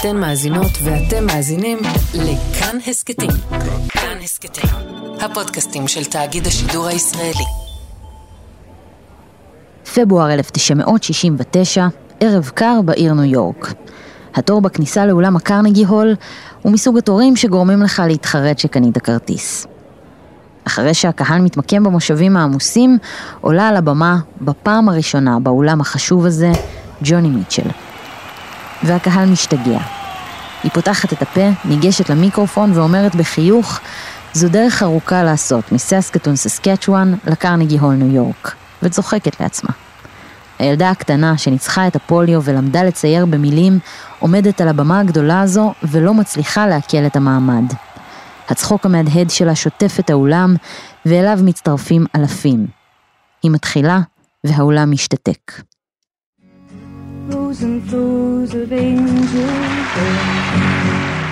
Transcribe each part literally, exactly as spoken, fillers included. אתן מאזינות ואתם מאזינים לכאן הסקטים. כאן הסקטים, הפודקאסטים של תאגיד השידור הישראלי. פברואר אלף תשע מאות שישים ותשע, ערב קר בעיר ניו יורק. התור בכניסה לאולם הקרנגי הול הוא מסוג התורים שגורמים לך להתחרט שקנית הכרטיס. אחרי שהקהל מתמקם במושבים העמוסים, עולה על הבמה בפעם הראשונה באולם החשוב הזה ג'וני מיטשל. והקהל משתגע. היא פותחת את הפה, ניגשת למיקרופון ואומרת בחיוך, זו דרך ארוכה לעשות מססקטון ססקצ'ואן לקרנגי הול ניו יורק, וצוחקת לעצמה. הילדה הקטנה שניצחה את הפוליו ולמדה לצייר במילים, עומדת על הבמה הגדולה הזו ולא מצליחה להקל את המעמד. הצחוק המהדהד שלה שוטף את האולם, ואליו מצטרפים אלפים. היא מתחילה, והאולם משתתק.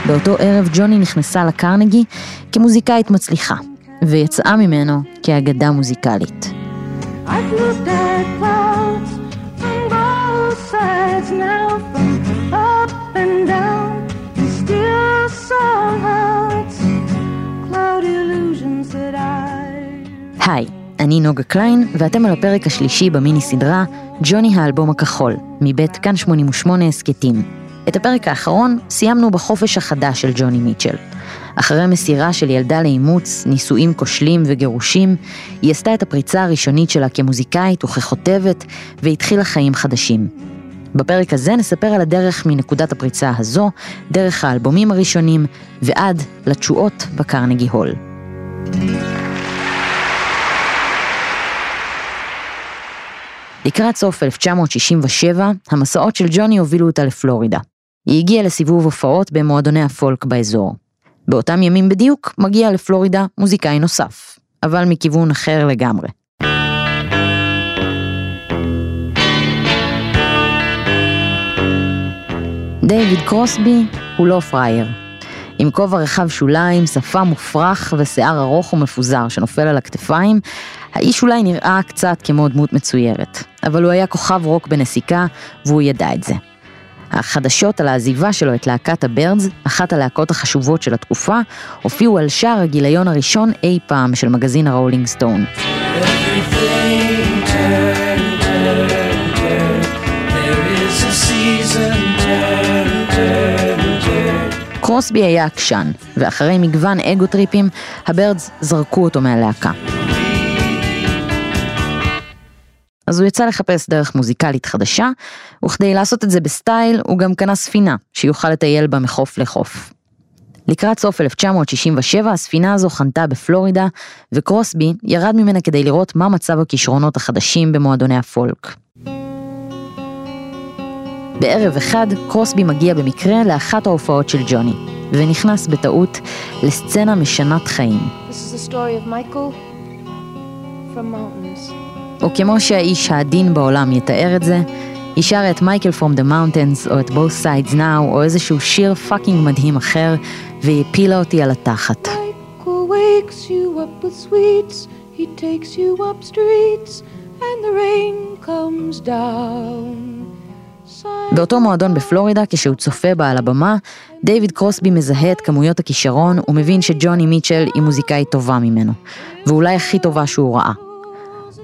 באותו ערב ג'וני נכנסה לקרנגי כמוזיקאית מצליחה, ויצאה ממנו כאגדה מוזיקלית. היי, אני נוגה קליין, ואתם על הפרק השלישי במיני סדרה ג'וני האלבום הכחול, מבית כאן שמונים ושמונה הסקטים. את הפרק האחרון סיימנו בחופש החדש של ג'וני מיטשל. אחרי מסירה של ילדה לאימוץ, נישואים כושלים וגירושים, היא עשתה את הפריצה הראשונית שלה כמוזיקאית וככותבת, והתחילה חיים חדשים. בפרק הזה נספר על הדרך מנקודת הפריצה הזו, דרך האלבומים הראשונים, ועד לתשואות בקרנגי הול. לקראת סוף אלף תשע מאות שישים ושבע, המסעות של ג'וני הובילו אותה לפלורידה. היא הגיעה לסיבוב הופעות במועדוני הפולק באזור. באותם ימים בדיוק מגיע לפלורידה מוזיקאי נוסף, אבל מכיוון אחר לגמרי. דיוויד קרוסבי הוא לא פרייר. עם כובע רחב שוליים, שפה מופרח ושיער ארוך ומפוזר שנופל על הכתפיים, האיש אולי נראה קצת כמו דמות מצוירת, אבל הוא היה כוכב רוק בנסיקה והוא ידע את זה. החדשות על העזיבה שלו את להקת הבירדס, אחת הלהקות החשובות של התקופה, הופיעו על שער הגיליון הראשון אי פעם של מגזין הרולינג סטון. קרוסבי היה עקשן, ואחרי מגוון אגו-טריפים, הבירדס זרקו אותו מהלהקה. אז הוא יצא לחפש דרך מוזיקלית חדשה, וכדי לעשות את זה בסטייל, הוא גם קנה ספינה, שיוכל לטייל בה מחוף לחוף. לקראת סוף אלף תשע מאות שישים ושבע, הספינה הזו חנתה בפלורידה, וקרוסבי ירד ממנה כדי לראות מה מצב הכישרונות החדשים במועדוני הפולק. בערב אחד, קרוסבי מגיע במקרה לאחת ההופעות של ג'וני, ונכנס בטעות לסצנה משנת חיים. או כמו שהאיש העדין בעולם יתאר את זה, היא שרה את מייקל פרום דה מאונטנס, או את Both Sides Now, או איזשהו שיר פאקינג מדהים אחר, והיא הפילה אותי על התחת. באותו מועדון בפלורידה, כשהוא צופה בעל הבמה, דיוויד קרוסבי מזהה את כמויות הכישרון ומבין שג'וני מיטשל היא מוזיקאית טובה ממנו, ואולי הכי טובה שהוא ראה.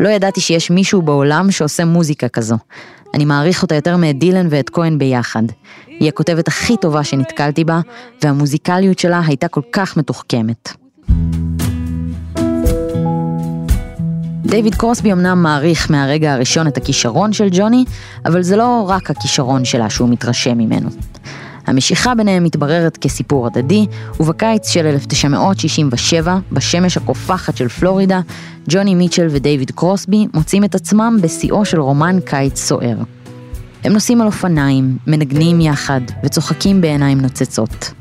לא ידעתי שיש מישהו בעולם שעושה מוזיקה כזו. אני מעריך אותה יותר מאת דילן ואת כהן ביחד. היא הכותבת הכי טובה שנתקלתי בה, והמוזיקליות שלה הייתה כל כך מתוחכמת. דיוויד קרוסבי אמנם מעריך מהרגע הראשון את הכישרון של ג'וני, אבל זה לא רק הכישרון שלה שהוא מתרשם ממנו. המשיכה ביניהם מתבררת כסיפור הדדי, ובקיץ של אלף תשע מאות שישים ושבע, בשמש הקופחת של פלורידה, ג'וני מיטשל ודייוויד קרוסבי מוצאים את עצמם בשיאו של רומן קיץ סוער. הם נוסעים על אופניים, מנגנים יחד וצוחקים בעיניים נוצצות.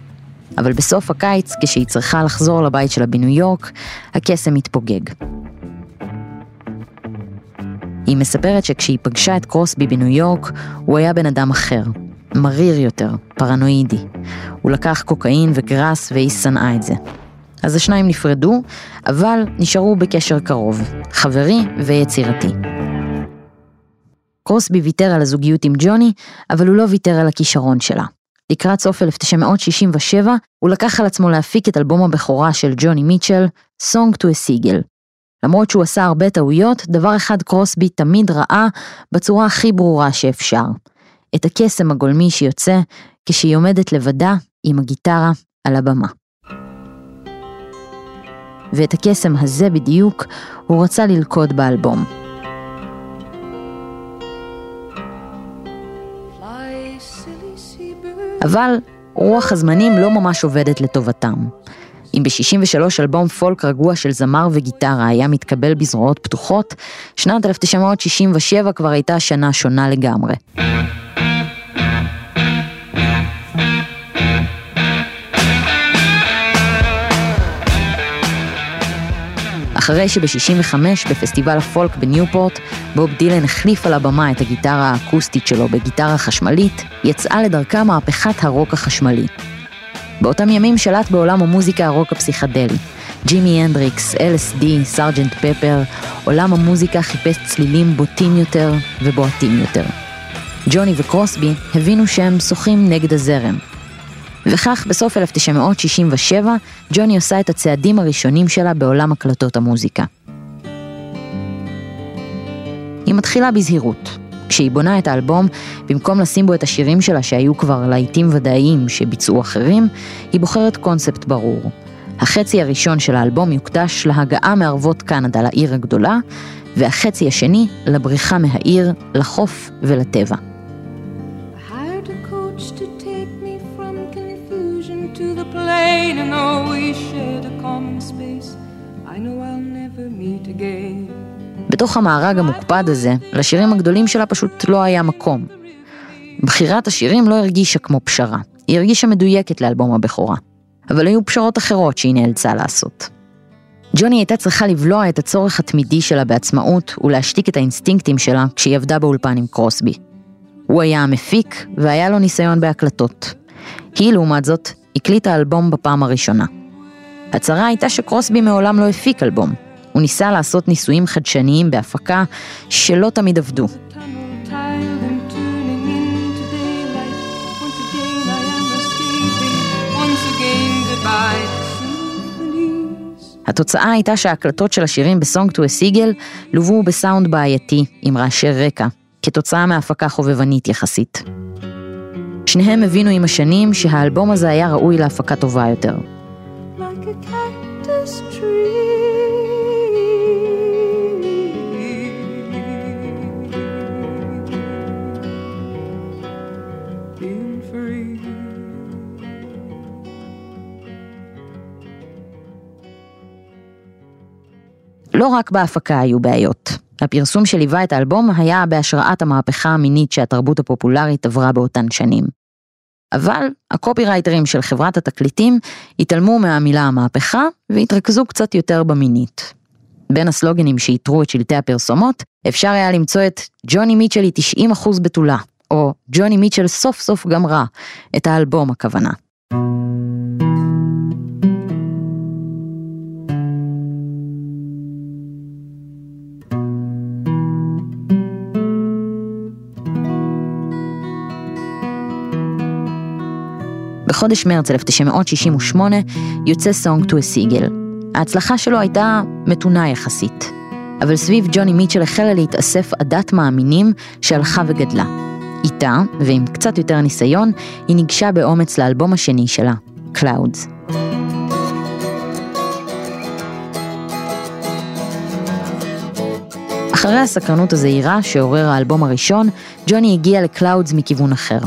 אבל בסוף הקיץ, כשהיא צריכה לחזור לבית שלה בניו יורק, הקסם מתפוגג. היא מספרת שכשהיא פגשה את קרוסבי בניו יורק, הוא היה בן אדם אחר. מריר יותר, פרנואידי. הוא לקח קוקאין וגרס והיא שנאה את זה. אז השניים נפרדו, אבל נשארו בקשר קרוב, חברי ויצירתי. קרוסבי ויתר על הזוגיות עם ג'וני, אבל הוא לא ויתר על הכישרון שלה. לקראת סוף אלף תשע מאות שישים ושבע, הוא לקח על עצמו להפיק את אלבום הבכורה של ג'וני מיטשל, Song to a Seagull. למרות שהוא עשה הרבה טעויות, דבר אחד קרוסבי תמיד ראה בצורה הכי ברורה שאפשר. את הקסם הגולמי שיוצא כשהיא עומדת לבדה עם הגיטרה על הבמה. ואת הקסם הזה בדיוק הוא רצה ללכוד באלבום. אבל רוח הזמנים לא ממש עובדת לטובתם. אם ב-שישים ושלוש אלבום פולק רגוע של זמר וגיטרה היה מתקבל בזרועות פתוחות, שנת אלף תשע מאות שישים ושבע כבר הייתה שנה שונה לגמרי. אחרי שב-שישים וחמש בפסטיבל הפולק בניופורט, בוב דילן החליף על הבמה את הגיטרה האקוסטית שלו בגיטרה חשמלית, יצאה לדרכה מהפכת הרוק החשמלי. באותם ימים שלט בעולם המוזיקה הרוק הפסיכדלי. ג'ימי הנדריקס, אל אס די, סרג'נט פפר, עולם המוזיקה חיפש צלילים בוטים יותר ובועטים יותר. ג'וני וקרוסבי הבינו שהם שוחים נגד הזרם. וכך בסוף אלף תשע מאות שישים ושבע ג'וני עושה את הצעדים הראשונים שלה בעולם הקלטות המוזיקה. היא מתחילה בזהירות. כשהיא בונה את האלבום, במקום לשים בו את השירים שלה שהיו כבר להיטים ודאיים שביצעו אחרים, היא בוחרת קונספט ברור. החצי הראשון של האלבום יוקדש להגעה מערבות קנדה לעיר הגדולה, והחצי השני לבריחה מהעיר, לחוף ולטבע. בתוך המארג המוקפד הזה, לשירים הגדולים שלה פשוט לא היה מקום. בחירת השירים לא הרגישה כמו פשרה, היא הרגישה מדויקת לאלבום הבכורה. אבל היו פשרות אחרות שהיא נאלצה לעשות. ג'וני הייתה צריכה לבלוע את הצורך התמידי שלה בעצמאות ולהשתיק את האינסטינקטים שלה כשהיא עבדה באולפן עם קרוסבי. הוא היה המפיק והיה לו ניסיון בהקלטות. היא, לעומת זאת, הקליטה אלבום בפעם הראשונה. הצרה הייתה שקרוסבי מעולם לא הפיק אלבום. הוא ניסה לעשות ניסויים חדשניים בהפקה שלא תמיד עבדו. התוצאה הייתה שההקלטות של השירים בסונג טו הסיגל לובו בסאונד בעייתי עם רעשי רקע, כתוצאה מההפקה חובבנית יחסית. שניהם הבינו עם השנים שהאלבום הזה היה ראוי להפקה טובה יותר. Like a cactus tree. לא רק בהפקה היו בעיות. הפרסום שליווה את האלבום היה בהשראת המהפכה המינית שהתרבות הפופולרית עברה באותן שנים. אבל הקופירייטרים של חברת התקליטים התעלמו מהמילה המהפכה והתרכזו קצת יותר במינית. בין הסלוגנים שיתרו את שלטי הפרסומות, אפשר היה למצוא את ג'וני מיטשל היא תשעים אחוז בתולה, או ג'וני מיטשל סוף סוף גמרה, את האלבום הכוונה. בחודש מרץ אלף תשע מאות שישים ושמונה יוצא Song to a Seagull. ההצלחה שלו הייתה מתונה יחסית, אבל סביב ג'וני מיטשל החלה להתאסף עדת מאמינים שהלכה וגדלה. איתה, ועם קצת יותר ניסיון, היא ניגשה באומץ לאלבום השני שלה, Clouds. אחרי הסקרנות הזהירה שעורר האלבום הראשון, ג'וני הגיע לקלאודס מכיוון אחר.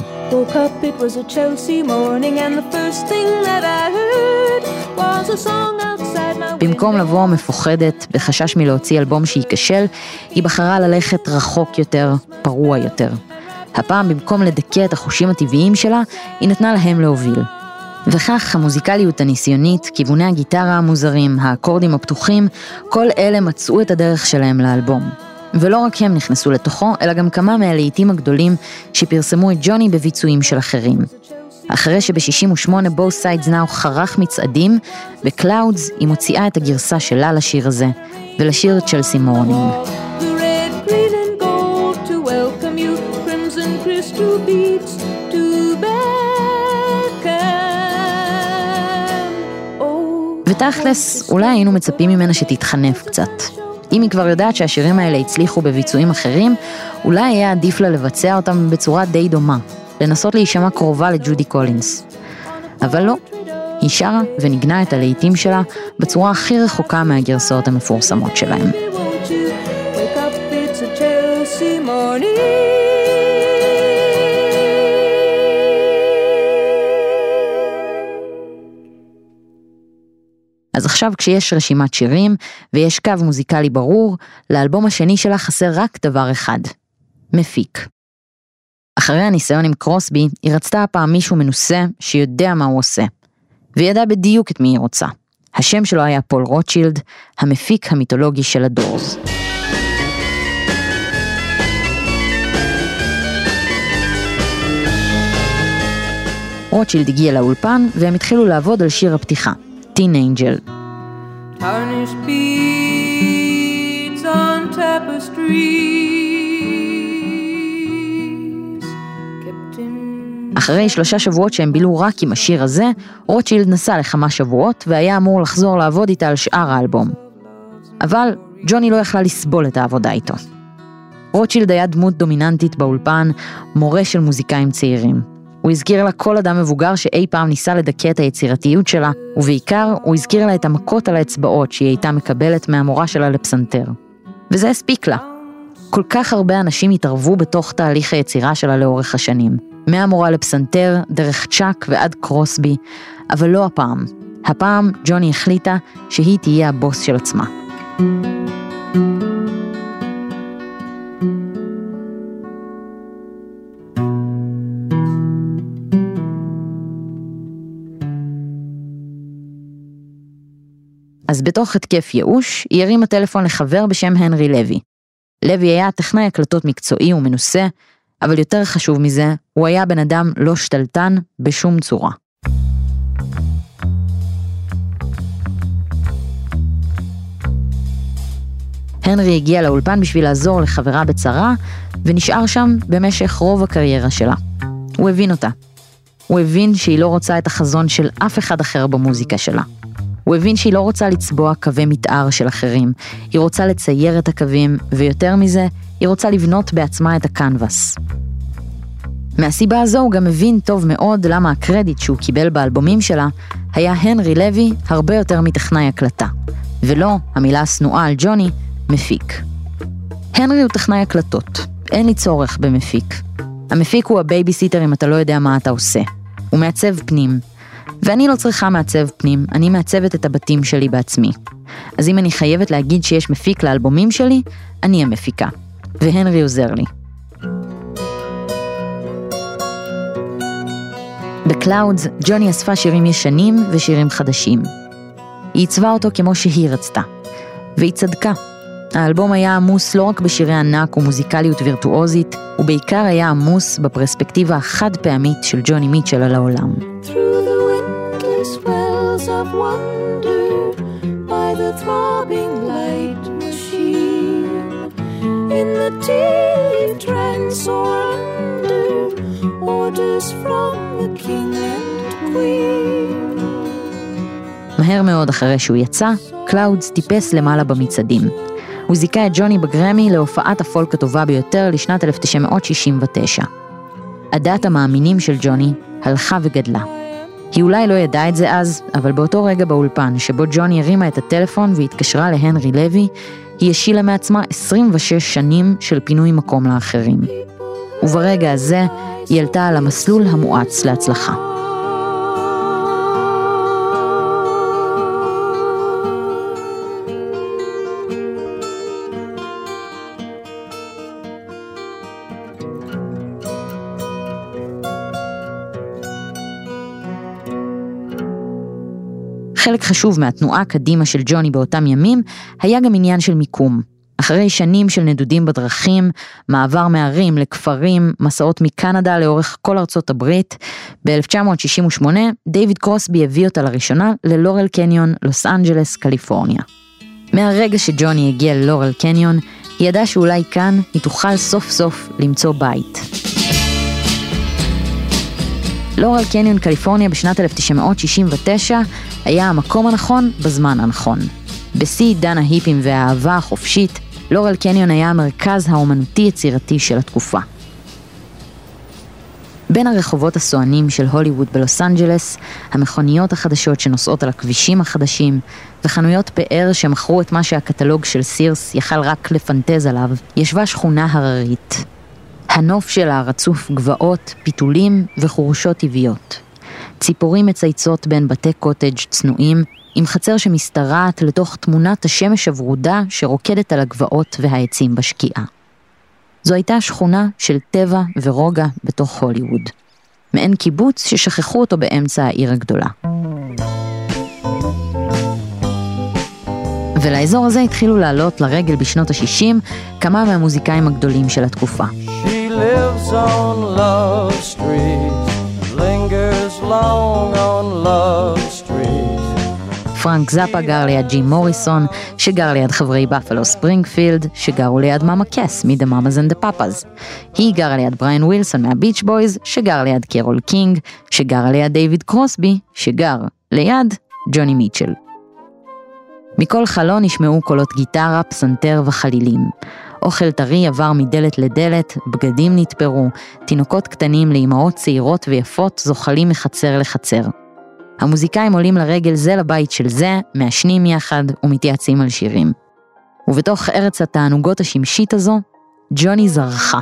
במקום לבוא מפוחדת, בחשש מלהוציא אלבום שייכשל, היא בחרה ללכת רחוק יותר, פרוע יותר. הפעם במקום לדכא את החושים הטבעיים שלה, היא נתנה להם להוביל. וכך המוזיקליות הניסיונית, כיווני הגיטרה המוזרים, האקורדים הפתוחים, כל אלה מצאו את הדרך שלהם לאלבום. ולא רק הם נכנסו לתוכו, אלא גם כמה מהלהיטים הגדולים שפרסמו את ג'וני בביצועים של אחרים. אחרי שב-שישים ושמונה Both Sides Now חרך מצעדים, בקלאודס היא מוציאה את הגרסה שלה לשיר הזה, ולשיר צ'לסי מורנינג. to welcome you crimson crystal beats to bed בתכלס, אולי היינו מצפים ממנה שתתחנף קצת. אם היא כבר יודעת שהשירים האלה הצליחו בביצועים אחרים, אולי היה עדיף לה לבצע אותם בצורה די דומה, לנסות להישמע קרובה לג'ודי קולינס. אבל לא, היא שרה ונגנה את הלהיטים שלה בצורה הכי רחוקה מהגרסאות המפורסמות שלהם. אז עכשיו כשיש רשימת שירים ויש קו מוזיקלי ברור, לאלבום השני שלה חסר רק דבר אחד, מפיק. אחרי הניסיון עם קרוסבי, היא רצתה הפעם מישהו מנוסה שיודע מה הוא עושה, וידע בדיוק את מי היא רוצה. השם שלו היה פול רוטשילד, המפיק המיתולוגי של הדורס. רוטשילד הגיע לאולפן והם התחילו לעבוד על שיר הפתיחה. Teen Angel. Tarnished beads on tapestries. אחרי שלושה שבועות שהם בילו רק עם השיר הזה, רוטשילד נסע לכמה שבועות והיה אמור לחזור לעבוד איתה על שאר האלבום. אבל ג'וני לא יכלה לסבול את העבודה איתו. רוטשילד היה דמות דומיננטית באולפן, מורה של מוזיקאים צעירים. הוא הזכיר לה כל אדם מבוגר שאי פעם ניסה לדכא את היצירתיות שלה, ובעיקר הוא הזכיר לה את המכות על האצבעות שהיא הייתה מקבלת מהמורה שלה לפסנתר. וזה הספיק לה. כל כך הרבה אנשים התערבו בתוך תהליך היצירה שלה לאורך השנים. מהמורה לפסנתר, דרך צ'אק ועד קרוסבי, אבל לא הפעם. הפעם ג'וני החליטה שהיא תהיה הבוס של עצמה. אז בתוך התקף ייאוש, היא הרימה טלפון לחבר בשם הנרי לוי. לוי היה טכנאי הקלטות מקצועי ומנוסה, אבל יותר חשוב מזה, הוא היה בן אדם לא שתלטן בשום צורה. הנרי הגיע לאולפן בשביל לעזור לחברה בצרה, ונשאר שם במשך רוב הקריירה שלה. הוא הבין אותה. הוא הבין שהיא לא רוצה את החזון של אף אחד אחר במוזיקה שלה. הוא הבין שהיא לא רוצה לצבוע קווי מתאר של אחרים, היא רוצה לצייר את הקווים, ויותר מזה, היא רוצה לבנות בעצמה את הקנבס. מהסיבה הזו הוא גם הבין טוב מאוד למה הקרדיט שהוא קיבל באלבומים שלה, היה הנרי לוי הרבה יותר מטכנאי הקלטה, ולא, המילה הסנועה על ג'וני, מפיק. הנרי הוא טכנאי הקלטות, אין לי צורך במפיק. המפיק הוא הבייביסיטר אם אתה לא יודע מה אתה עושה. הוא מעצב פנים. ואני לא צריכה מעצב פנים, אני מעצבת את הבתים שלי בעצמי. אז אם אני חייבת להגיד שיש מפיק לאלבומים שלי, אני המפיקה. והנרי עוזר לי. בקלאודס, ג'וני אספה שירים ישנים ושירים חדשים. היא עיצבה אותו כמו שהיא רצתה. והיא צדקה. האלבום היה עמוס לא רק בשירי ענק ומוזיקליות וירטואוזית, הוא בעיקר היה עמוס בפרספקטיבה החד פעמית של ג'וני מיטשל על העולם. Wells of wonder by the throbbing light machine in the teal trance or under orders from the king and queen. מהר מאוד אחרי שהוא יצא, קלאודס טיפס למעלה במצעדים. הוא זיכה את ג'וני בגרמי להופעת הפולק הטובה ביותר לשנת אלף תשע מאות שישים ותשע. עדת המאמינים של ג'וני הלכה וגדלה. היא אולי לא ידעה את זה אז, אבל באותו רגע באולפן שבו ג'וני הרימה את הטלפון והתקשרה להנרי לוי, היא השילה מעצמה עשרים ושש שנים של פינוי מקום לאחרים. וברגע הזה היא עלתה על המסלול המואץ להצלחה. חלק חשוב מהתנועה קדימה של ג'וני באותם ימים, היה גם עניין של מיקום. אחרי שנים של נדודים בדרכים, מעבר מערים לכפרים, מסעות מקנדה לאורך כל ארצות הברית, ב-אלף תשע מאות שישים ושמונה, דיוויד קרוסבי הביא אותה לראשונה ללורל קניון, לוס אנג'לס, קליפורניה. מהרגע שג'וני הגיע ללורל קניון, היא ידעה שאולי כאן היא תוכל סוף סוף למצוא בית. לורל קניון, קליפורניה, בשנת אלף תשע מאות שישים ותשע, היה המקום הנכון בזמן הנכון. בשיא עידן ההיפים והאהבה החופשית, לורל קניון היה המרכז האומנותי-יצירתי של התקופה. בין הרחובות הסוענים של הוליווד בלוס אנג'לס, המכוניות החדשות שנוסעות על הכבישים החדשים, וחנויות פאר שמכרו את מה שהקטלוג של סירס יכל רק לפנטז עליו, ישבה שכונה הררית. הנוף שלה רצוף גבעות, פיתולים וחורשות טבעיות. ציפורים מצייצות בין בתי קוטג' צנועים, עם חצר שמסתרעת לתוך תמונת השמש הוורודה שרוקדת על הגבעות והעצים בשקיעה. זו הייתה שכונה של טבע ורוגע בתוך הוליווד. מעין קיבוץ ששכחו אותו באמצע העיר הגדולה. ולאזור הזה התחילו לעלות לרגל בשנות ה-שישים כמה מהמוזיקאים הגדולים של התקופה. She lives on love street, lingers long on love street. פרנק זאפה גר ליד ג'י מוריסון, שגר ליד חברי בפלו ספרינגפילד, שגרו ליד מאמה קס מ-The Mamas and the Papas. היא גרה ליד בריין ווילסון מהביץ' בויז, שגר ליד קרול קינג, שגר ליד דיוויד קרוסבי, שגר ליד ג'וני מיטשל. מכל חלון נשמעו קולות גיטרה, פסנתר וחלילים. אוכל טרי עבר מדלת לדלת, בגדים נתפרו, תינוקות קטנים לאימהות צעירות ויפות זוחלים מחצר לחצר. המוזיקאים עולים לרגל זה לבית של זה, מעשנים יחד ומתייעצים על שירים. ובתוך ארץ התענוגות השמשית הזו, ג'וני זרחה.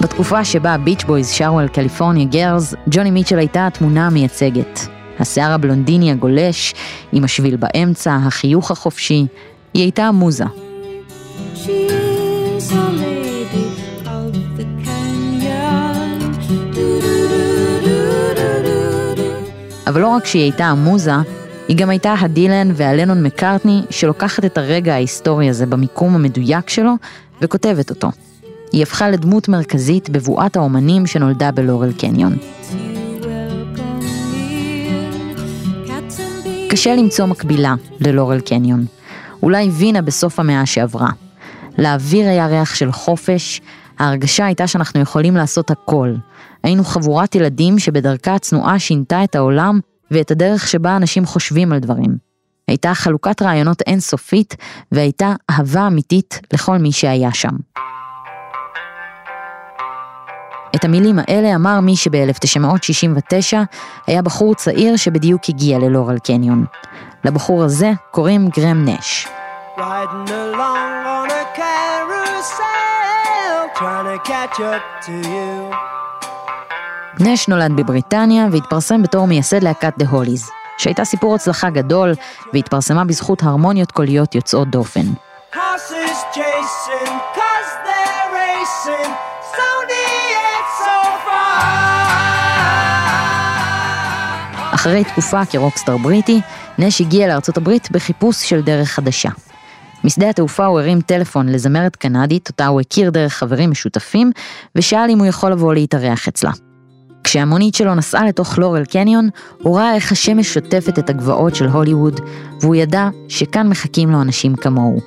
בתקופה שבה הביץ' בויז שרו על קליפורניה גרלס, ג'וני מיטשל הייתה התמונה המייצגת. השיער הבלונדיני הגולש, עם השביל באמצע, החיוך החופשי, היא הייתה המוזה. אבל לא רק שהיא הייתה המוזה, היא גם הייתה הדילן והלנון מקארטני שלוקחת את הרגע ההיסטורי הזה במיקום המדויק שלו וכותבת אותו. היא הפכה לדמות מרכזית בבועת האומנים שנולדה בלורל קניון. קשה למצוא מקבילה ללורל קניון. אולי וינה בסוף המאה שעברה. לאוויר היה ריח של חופש, ההרגשה הייתה שאנחנו יכולים לעשות הכל. היינו חבורת ילדים שבדרכה הצנועה שינתה את העולם ואת הדרך שבה אנשים חושבים על דברים. הייתה חלוקת רעיונות אינסופית והייתה אהבה אמיתית לכל מי שהיה שם. את המילים האלה אמר מי שב-אלף תשע מאות שישים ותשע היה בחור צעיר שבדיוק הגיע ללורל קניון. לבחור הזה קוראים גרם נש. Riding along on a carousel, trying to catch up to you. נש נולד בבריטניה והתפרסם בתור מייסד להקת The Hollies, שהייתה סיפור הצלחה גדול והתפרסמה בזכות הרמוניות קוליות יוצאות דופן. Horses chasing, cause they're racing, so near and so far. אחרי תקופה כרוקסטר בריטי, נש הגיע לארצות הברית בחיפוש של דרך חדשה. משדה התעופה הוא הרים טלפון לזמרת קנדית, אותה הוא הכיר דרך חברים משותפים, ושאל אם הוא יכול לבוא להתארח אצלה. כשהמונית שלו נסעה לתוך לורל קניון, הוא ראה איך השמש שוטפת את הגבעות של הוליווד, והוא ידע שכאן מחכים לו אנשים כמוהו.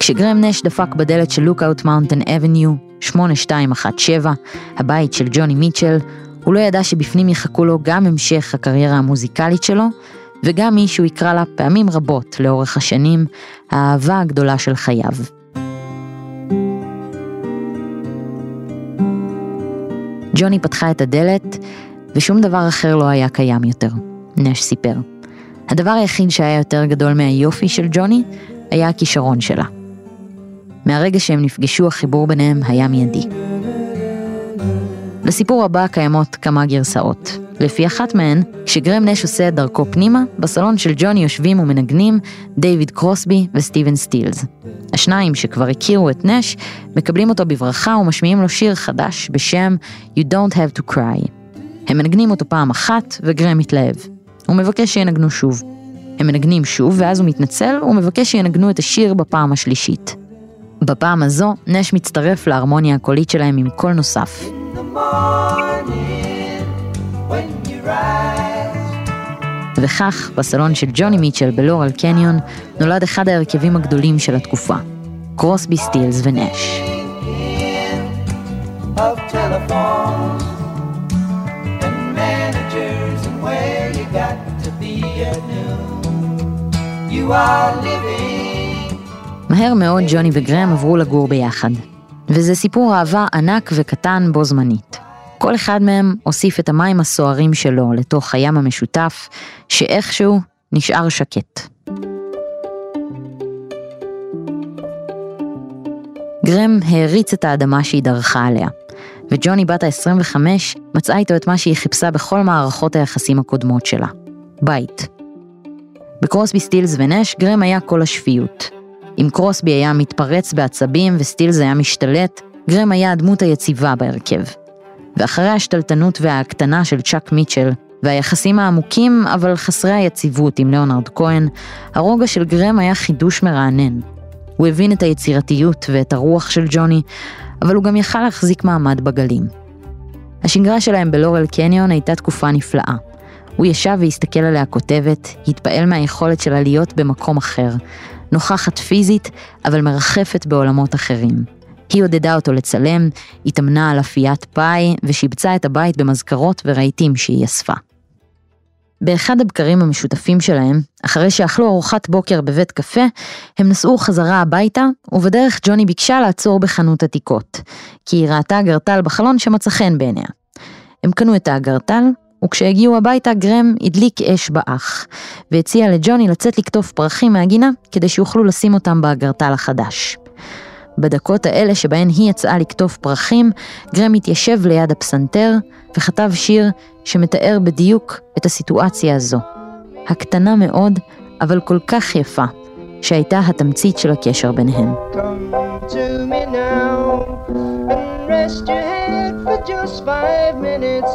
כשגרם נש דפק בדלת של לוקאוט מאונטן אבניו, שמונה שתיים אחת שבע, הבית של ג'וני מיטשל, הוא לא ידע שבפנים יחכו לו גם המשך הקריירה המוזיקלית שלו, וגם מישהו יקרא לה פעמים רבות לאורך השנים, האהבה הגדולה של חייו. ג'וני פתחה את הדלת, ושום דבר אחר לא היה קיים יותר, נש סיפר. הדבר היחיד שהיה יותר גדול מהיופי של ג'וני, היה הכישרון שלה. מהרגע שהם נפגשו, החיבור ביניהם היה מיידי. לסיפור הבא קיימות כמה גרסאות. לפי אחת מהן, כשגרם נש עושה את דרכו פנימה, בסלון של ג'וני יושבים ומנגנים דיוויד קרוסבי וסטיבן סטילס. השניים שכבר הכירו את נש, מקבלים אותו בברכה ומשמיעים לו שיר חדש בשם You Don't Have To Cry. הם מנגנים אותו פעם אחת וגרם מתלהב. הוא מבקש שינגנו שוב. הם מנגנים שוב ואז הוא מתנצל ומבקש שינגנו את השיר בפעם השלישית. בפעם הזו, נש מצטרף להרמוניה הקולית שלהם עם קול נוסף. When you rise, וכך, בסלון של ג'וני מיטשל בלורל קניון, נולד אחד ההרכבים הגדולים של התקופה, קרוסבי, סטילס ונש. מהר מאוד ג'וני וגרם עברו לגור ביחד, וזה סיפור אהבה ענק וקטן בו זמנית. כל אחד מהם הוסיף את המים הסוערים שלו לתוך הים המשותף, שאיכשהו נשאר שקט. גרם העריץ את האדמה שהיא דרכה עליה, וג'וני בת ה-עשרים וחמש מצאה איתו את מה שהיא חיפשה בכל מערכות היחסים הקודמות שלה, בית. בקרוסבי, סטילס ונש, גרם היה כל השפיות. אם קרוסבי היה מתפרץ בעצבים וסטילס היה משתלט, גרם היה הדמות היציבה בהרכב. ואחרי השתלטנות וההקטנה של צ'אק מיטשל, והיחסים העמוקים אבל חסרי היציבות עם ליאונרד כהן, הרוגע של גרם היה חידוש מרענן. הוא הבין את היצירתיות ואת הרוח של ג'וני, אבל הוא גם יכל להחזיק מעמד בגלים. השגרה שלהם בלורל קניון הייתה תקופה נפלאה. הוא ישב והסתכל עליה כותבת, התפעל מהיכולת שלה להיות במקום אחר, נוכחת פיזית, אבל מרחפת בעולמות אחרים. היא עודדה אותו לצלם, התאמנה על אפיית פאי, ושיבצה את הבית במזכרות ורהיטים שהיא אספה. באחד הבקרים המשותפים שלהם, אחרי שאכלו ארוחת בוקר בבית קפה, הם נסעו חזרה הביתה, ובדרך ג'וני ביקשה לעצור בחנות עתיקות, כי היא ראתה אגרטל בחלון שמצא חן בעיניה. הם קנו את האגרטל, וכשהגיעו הביתה גרם הדליק אש באח, והציע לג'וני לצאת לקטוף פרחים מהגינה כדי שיוכלו לשים אותם באגרטל החדש. בדקות האלה שבהן היא יצאה לקטוף פרחים, גרם התיישב ליד הפסנתר וכתב שיר שמתאר בדיוק את הסיטואציה הזו. הקטנה מאוד, אבל כל כך יפה, שהייתה התמצית של הקשר ביניהם. Come to me now and rest your head for just five minutes.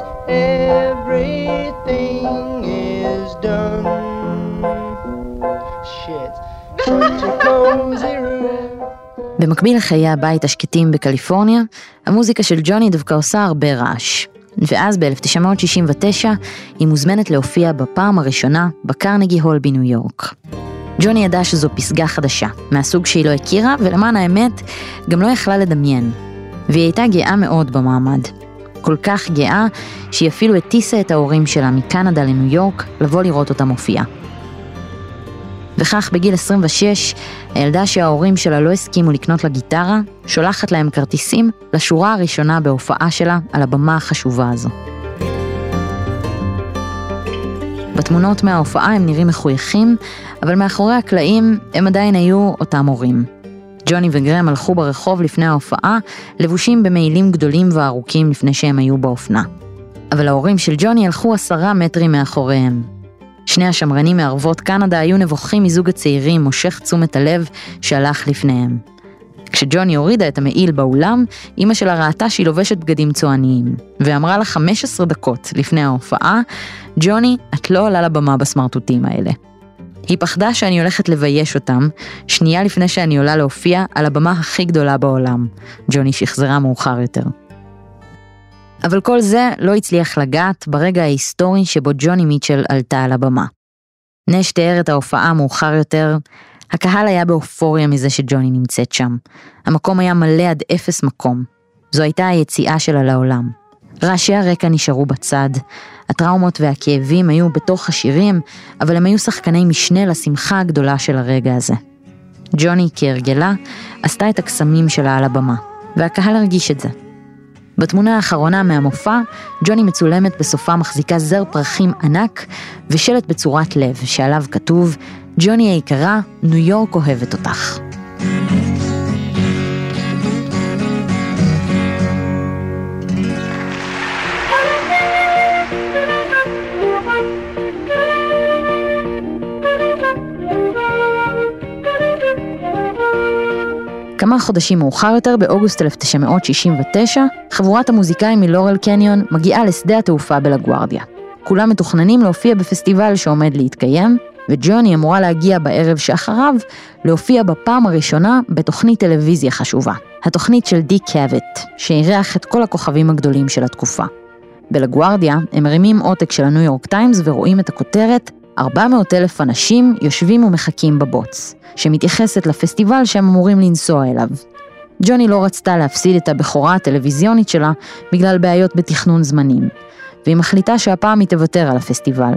Everything is done. Shit. במקביל לחיי הבית השקטים בקליפורניה, המוזיקה של ג'וני דווקא עושה הרבה רעש. ואז ב-אלף תשע מאות שישים ותשע היא מוזמנת להופיע בפעם הראשונה בקרנגי הול בניו יורק. ג'וני ידע שזו פסגה חדשה, מהסוג שהיא לא הכירה, ולמען האמת, גם לא יכלה לדמיין. והיא הייתה גאה מאוד במעמד. כל כך גאה, שהיא אפילו הטיסה את ההורים שלה מקנדה לניו יורק, לבוא לראות אותה מופיעה. וכך בגיל עשרים ושש, הילדה שההורים שלה לא הסכימו לקנות לה גיטרה, שולחת להם כרטיסים לשורה הראשונה בהופעה שלה על הבמה החשובה הזו. בתמונות מההופעה הם נראים מחויכים, אבל מאחורי הקלעים הם עדיין היו אותם הורים. ג'וני וגרם הלכו ברחוב לפני ההופעה, לבושים במעילים גדולים וארוכים לפני שהם היו באופנה. אבל ההורים של ג'וני הלכו עשרה מטרים מאחוריהם. שני השמרנים מערבות קנדה היו נבוכים מזוג הצעירים מושך תשומת הלב שהלך לפניהם. כשג'וני הורידה את המעיל באולם, אמא שלה ראתה שהיא לובשת בגדים צועניים, ואמרה לה חמש עשרה דקות לפני ההופעה, ג'וני, את לא עולה לבמה בסמרטוטים האלה. היא פחדה שאני הולכת לבייש אותם, שנייה לפני שאני עולה להופיע על הבמה הכי גדולה בעולם. ג'וני שחזרה מאוחר יותר. אבל כל זה לא הצליח לגעת ברגע ההיסטורי שבו ג'וני מיטשל עלתה על הבמה. נש תיאר את ההופעה מאוחר יותר, הקהל היה באופוריה מזה שג'וני נמצאת שם. המקום היה מלא עד אפס מקום. זו הייתה היציאה שלה לעולם. רעשי הרקע נשארו בצד. הטראומות והכאבים היו בתוך השירים, אבל הם היו שחקני משנה לשמחה הגדולה של הרגע הזה. ג'וני, כהרגלה, עשתה את הקסמים שלה על הבמה, והקהל הרגיש את זה. בתמונה האחרונה מהמופע, ג'וני מצולמת בסופה מחזיקה זר פרחים ענק ושלט בצורת לב, שעליו כתוב, ג'וני היקרה, ניו יורק אוהבת אותך. כמה חודשים מאוחר יותר, באוגוסט אלף תשע מאות שישים ותשע, חבורת המוזיקאים מלורל קניון מגיעה לשדה התעופה בלגוארדיה. כולם מתוכננים להופיע בפסטיבל שעומד להתקיים, וג'וני אמורה להגיע בערב שאחריו להופיע בפעם הראשונה בתוכנית טלוויזיה חשובה, התוכנית של דיק קאבט, שאירח את כל הכוכבים הגדולים של התקופה. בלגוארדיה הם מרימים עותק של הניו יורק טיימס ורואים את הכותרת ארבע מאות אלף אנשים יושבים ומחכים בבוץ, שמתייחסת לפסטיבל שהם אמורים לנסוע אליו. ג'וני לא רצתה להפסיד את הבכורה הטלוויזיונית שלה בגלל בעיות בתכנון זמנים, והיא מחליטה שהפעם היא תוותר על הפסטיבל.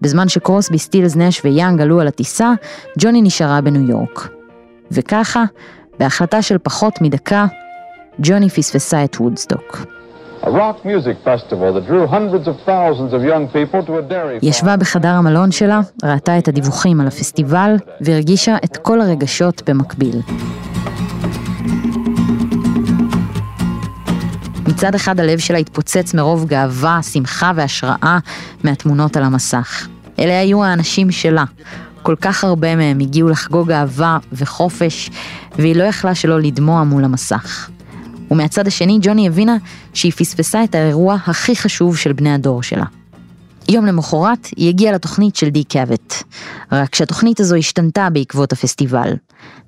בזמן שקרוסבי, סטילס, נש ויאנג עלו על הטיסה, ג'וני נשארה בניו יורק. וככה, בהחלטה של פחות מדקה, ג'וני פספסה את וודסטוק. היא ישבה בחדר המלון שלה, ראתה את הדיווחים על הפסטיבל והרגישה את כל הרגשות במקביל. מצד אחד הלב שלה התפוצץ מרוב גאווה, שמחה והשראה מהתמונות על המסך. אלה היו האנשים שלה. כל כך הרבה מהם הגיעו לחגוג גאווה וחופש, והיא לא יכלה שלא לדמוע מול המסך. ומהצד השני ג'וני הבינה שהיא פספסה את האירוע הכי חשוב של בני הדור שלה. יום למחרת היא הגיעה לתוכנית של דיק קאבט, רק שהתוכנית הזו השתנתה בעקבות הפסטיבל.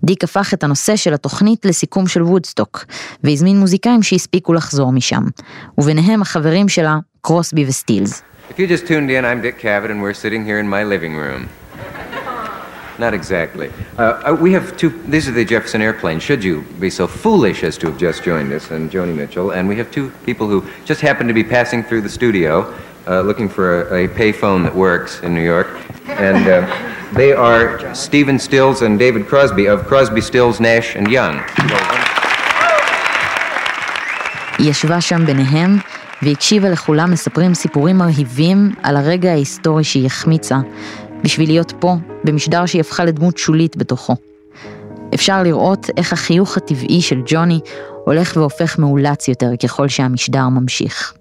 דיק הפך את הנושא של התוכנית לסיכום של וודסטוק, והזמין מוזיקאים שהספיקו לחזור משם, וביניהם החברים שלה, קרוסבי וסטילס. If you just tuned in, I'm Dick Cavett and we're sitting here in my living room. Not exactly. Uh, we have two, these are the Jefferson Airplane, should you be so foolish as to have just joined us, and Joni Mitchell, and we have two people who just happened to be passing through the studio, uh, looking for a, a pay phone that works in New York, and uh, they are Stephen Stills and David Crosby of Crosby, Stills, Nash and Young. היא ישבה שם ביניהם, והקשיבה לכולם מספרים סיפורים מרהיבים על הרגע ההיסטורי שהיא החמיצה, בשביל להיות פה, במשדר שהיא הפכה לדמות שולית בתוכו. אפשר לראות איך החיוך הטבעי של ג'וני הולך והופך מאולץ יותר ככל שהמשדר ממשיך.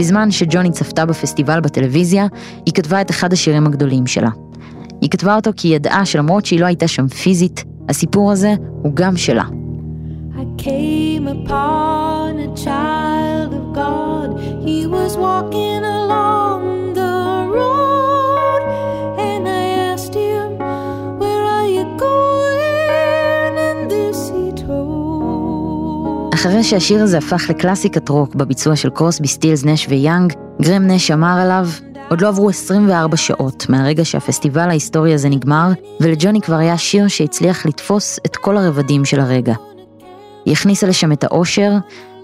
בזמן שג'וני צפתה בפסטיבל בטלוויזיה, היא כתבה את אחד השירים הגדולים שלה. היא כתבה אותו כי היא ידעה שלמרות שהיא לא הייתה שם פיזית, הסיפור הזה הוא גם שלה. I came upon a child of God, he was walking along the road, and I asked him, where are you going, and this he told. אחרי שהשיר הזה הפך לקלאסיקת רוק בביצוע של קרוסבי, סטילס, נש ויאנג, גרם נש אמר עליו, עוד לא עברו עשרים וארבע שעות מהרגע שהפסטיבל ההיסטורי הזה נגמר, ולג'וני כבר היה שיר שהצליח לתפוס את כל הרבדים של הרגע. היא הכניסה לשם את האושר,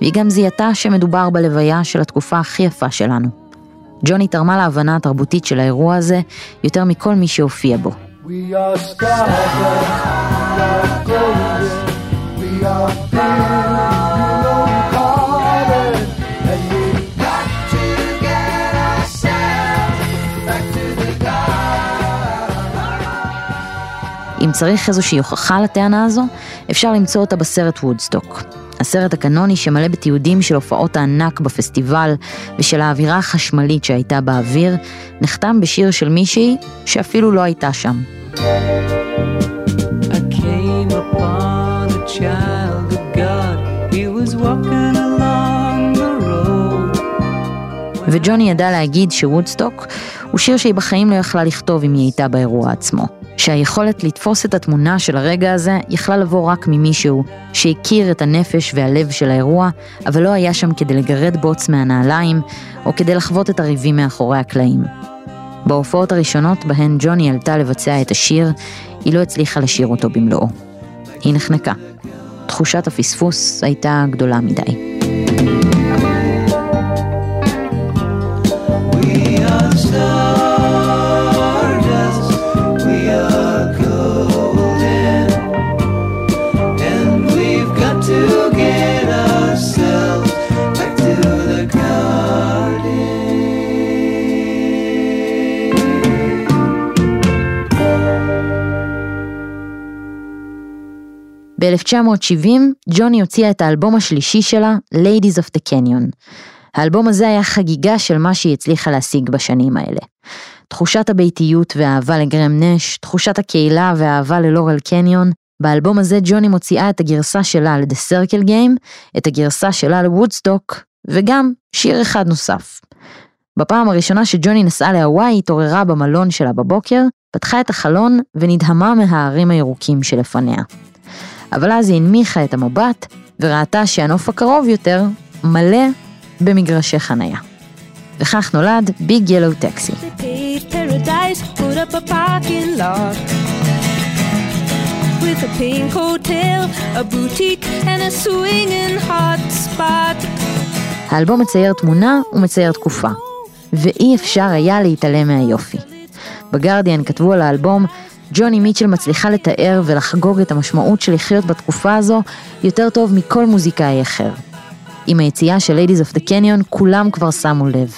והיא גם זיהתה שמדובר בלוויה של התקופה הכי יפה שלנו. ג'וני תרמה להבנה התרבותית של האירוע הזה יותר מכל מי שהופיע בו. We are started, not golden, we are been. אם צריך איזושהי הוכחה לטענה הזו, אפשר למצוא אותה בסרט וודסטוק. הסרט הקנוני שמלא בתיעודים של הופעות הענק בפסטיבל ושל האווירה החשמלית שהייתה באוויר, נחתם בשיר של מישהי שאפילו לא הייתה שם. I came upon a child of God, he was walking along the road. וג'וני ידע להגיד שוודסטוק הוא שיר שהיא בחיים לא יכלה לכתוב אם היא הייתה באירוע עצמו. שהיכולת לתפוס את התמונה של הרגע הזה יכלה לבוא רק ממישהו שהכיר את הנפש והלב של האירוע, אבל לא היה שם כדי לגרד בוץ מהנעליים או כדי לחוות את הריבים מאחורי הקלעים. בהופעות הראשונות בהן ג'וני עלתה לבצע את השיר, היא לא הצליחה לשיר אותו במלואו. היא נחנקה. תחושת הפספוס הייתה גדולה מדי. ב-אלף תשע מאות שבעים, ג'וני הוציאה את האלבום השלישי שלה, Ladies of the Canyon. האלבום הזה היה חגיגה של מה שהיא הצליחה להשיג בשנים האלה. תחושת הביתיות והאהבה לגרם נש, תחושת הקהילה והאהבה ללורל קניון, באלבום הזה ג'וני מוציאה את הגרסה שלה ל-The Circle Game, את הגרסה שלה ל-Woodstock, וגם שיר אחד נוסף. בפעם הראשונה שג'וני נסעה להוואי, התעוררה במלון שלה בבוקר, פתחה את החלון ונדהמה מההרים הירוקים שלפניה. אבל אז היא הנמיכה את המבט, וראתה שהנוף הקרוב יותר מלא במגרשי חניה. וכך נולד Big Yellow Taxi. With a pink hotel, a boutique and a swinging hot spot. האלבום מצייר תמונה ומצייר תקופה, ואי אפשר היה להתעלם מהיופי. בגרדיאן כתבו על האלבום, ג'וני מיטשל מצליחה לתאר ולחגוג את המשמעות של לחיות בתקופה הזו יותר טוב מכל מוזיקאי אחר. עם היציאה של Ladies of the Canyon כולם כבר שמו לב.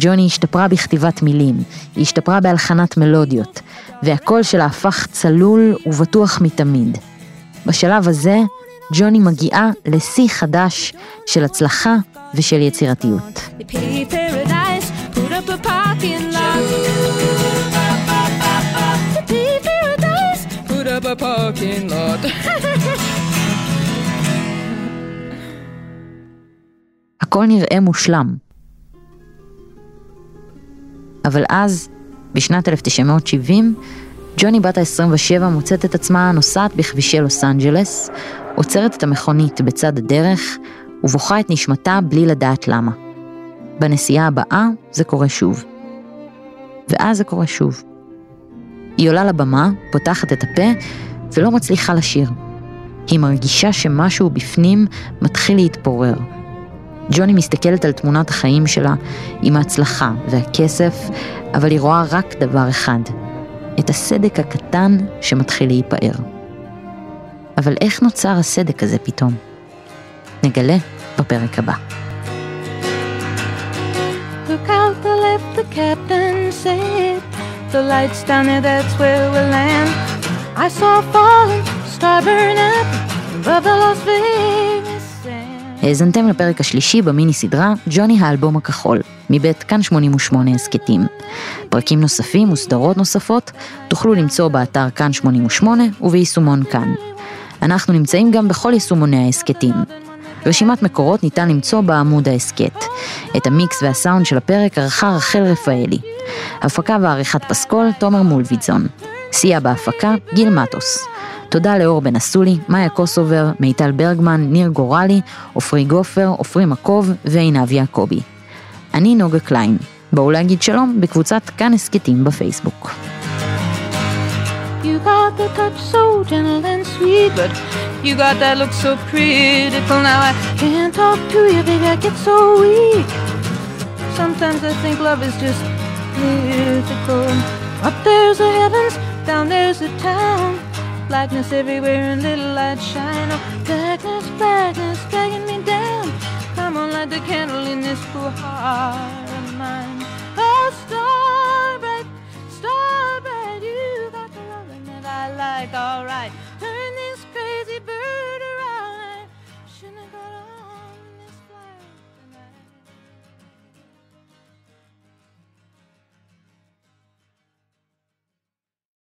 ג'וני השתפרה בכתיבת מילים, היא השתפרה בהלחנת מלודיות, והקול שלה הפך צלול ובטוח מתמיד. בשלב הזה, ג'וני מגיעה לשיא חדש של הצלחה ושל יצירתיות. הכל נראה מושלם. אבל אז, בשנת אלף תשע מאות שבעים, ג'וני בת ה-עשרים ושבע מוצאת את עצמה נוסעת בכבישי לוס אנג'לס, עוצרת את המכונית בצד הדרך, ובוכה את נשמתה בלי לדעת למה. בנסיעה הבאה זה קורה שוב. ואז זה קורה שוב. היא עולה לבמה, פותחת את הפה, ולא מצליחה לשיר. היא מרגישה שמשהו בפנים מתחיל להתפורר. ג'וני מסתכלת על תמונת החיים שלה עם ההצלחה והכסף, אבל היא רואה רק דבר אחד, את הסדק הקטן שמתחיל להיפאר. אבל איך נוצר הסדק הזה פתאום? נגלה בפרק הבא. Look out the left, the captain said, the lights down there, that's where we'll land. I saw falling, star burn up, above the Las Vegas. האזנתם לפרק השלישי במיני סדרה ג'וני האלבום הכחול, מבית כאן שמונים ושמונה הסקטים. פרקים נוספים וסדרות נוספות תוכלו למצוא באתר כאן שמונים ושמונה וביישומון כאן. אנחנו נמצאים גם בכל יישומוני ההסקטים. רשימת מקורות ניתן למצוא בעמוד ההסקט. את המיקס והסאונד של הפרק ערכה רחל רפאלי. הפקה ועריכת פסקול תומר מולוידזון. סייע בהפקה גיל מטוס. תודה לאור בן אסולי, מאיה קוסובר, מיטל ברגמן, ניר גורלי, אופרי גופר, אופרי מקוב ועינב יעקובי. אני נוגה קליין. בואו להגיד שלום בקבוצת כאן הסקטים בפייסבוק. You got the touch so gentle and sweet, but you got that look so critical. Now I can't talk to you, baby, I get so weak. Sometimes I think love is just critical. Up there's the heavens, down there's the town. Blackness everywhere and little lights shine. Oh, darkness, blackness, dragging me down. Come on, light the candle in this poor heart of mine. Oh, star bright, star bright, you got the loving that I like, all right.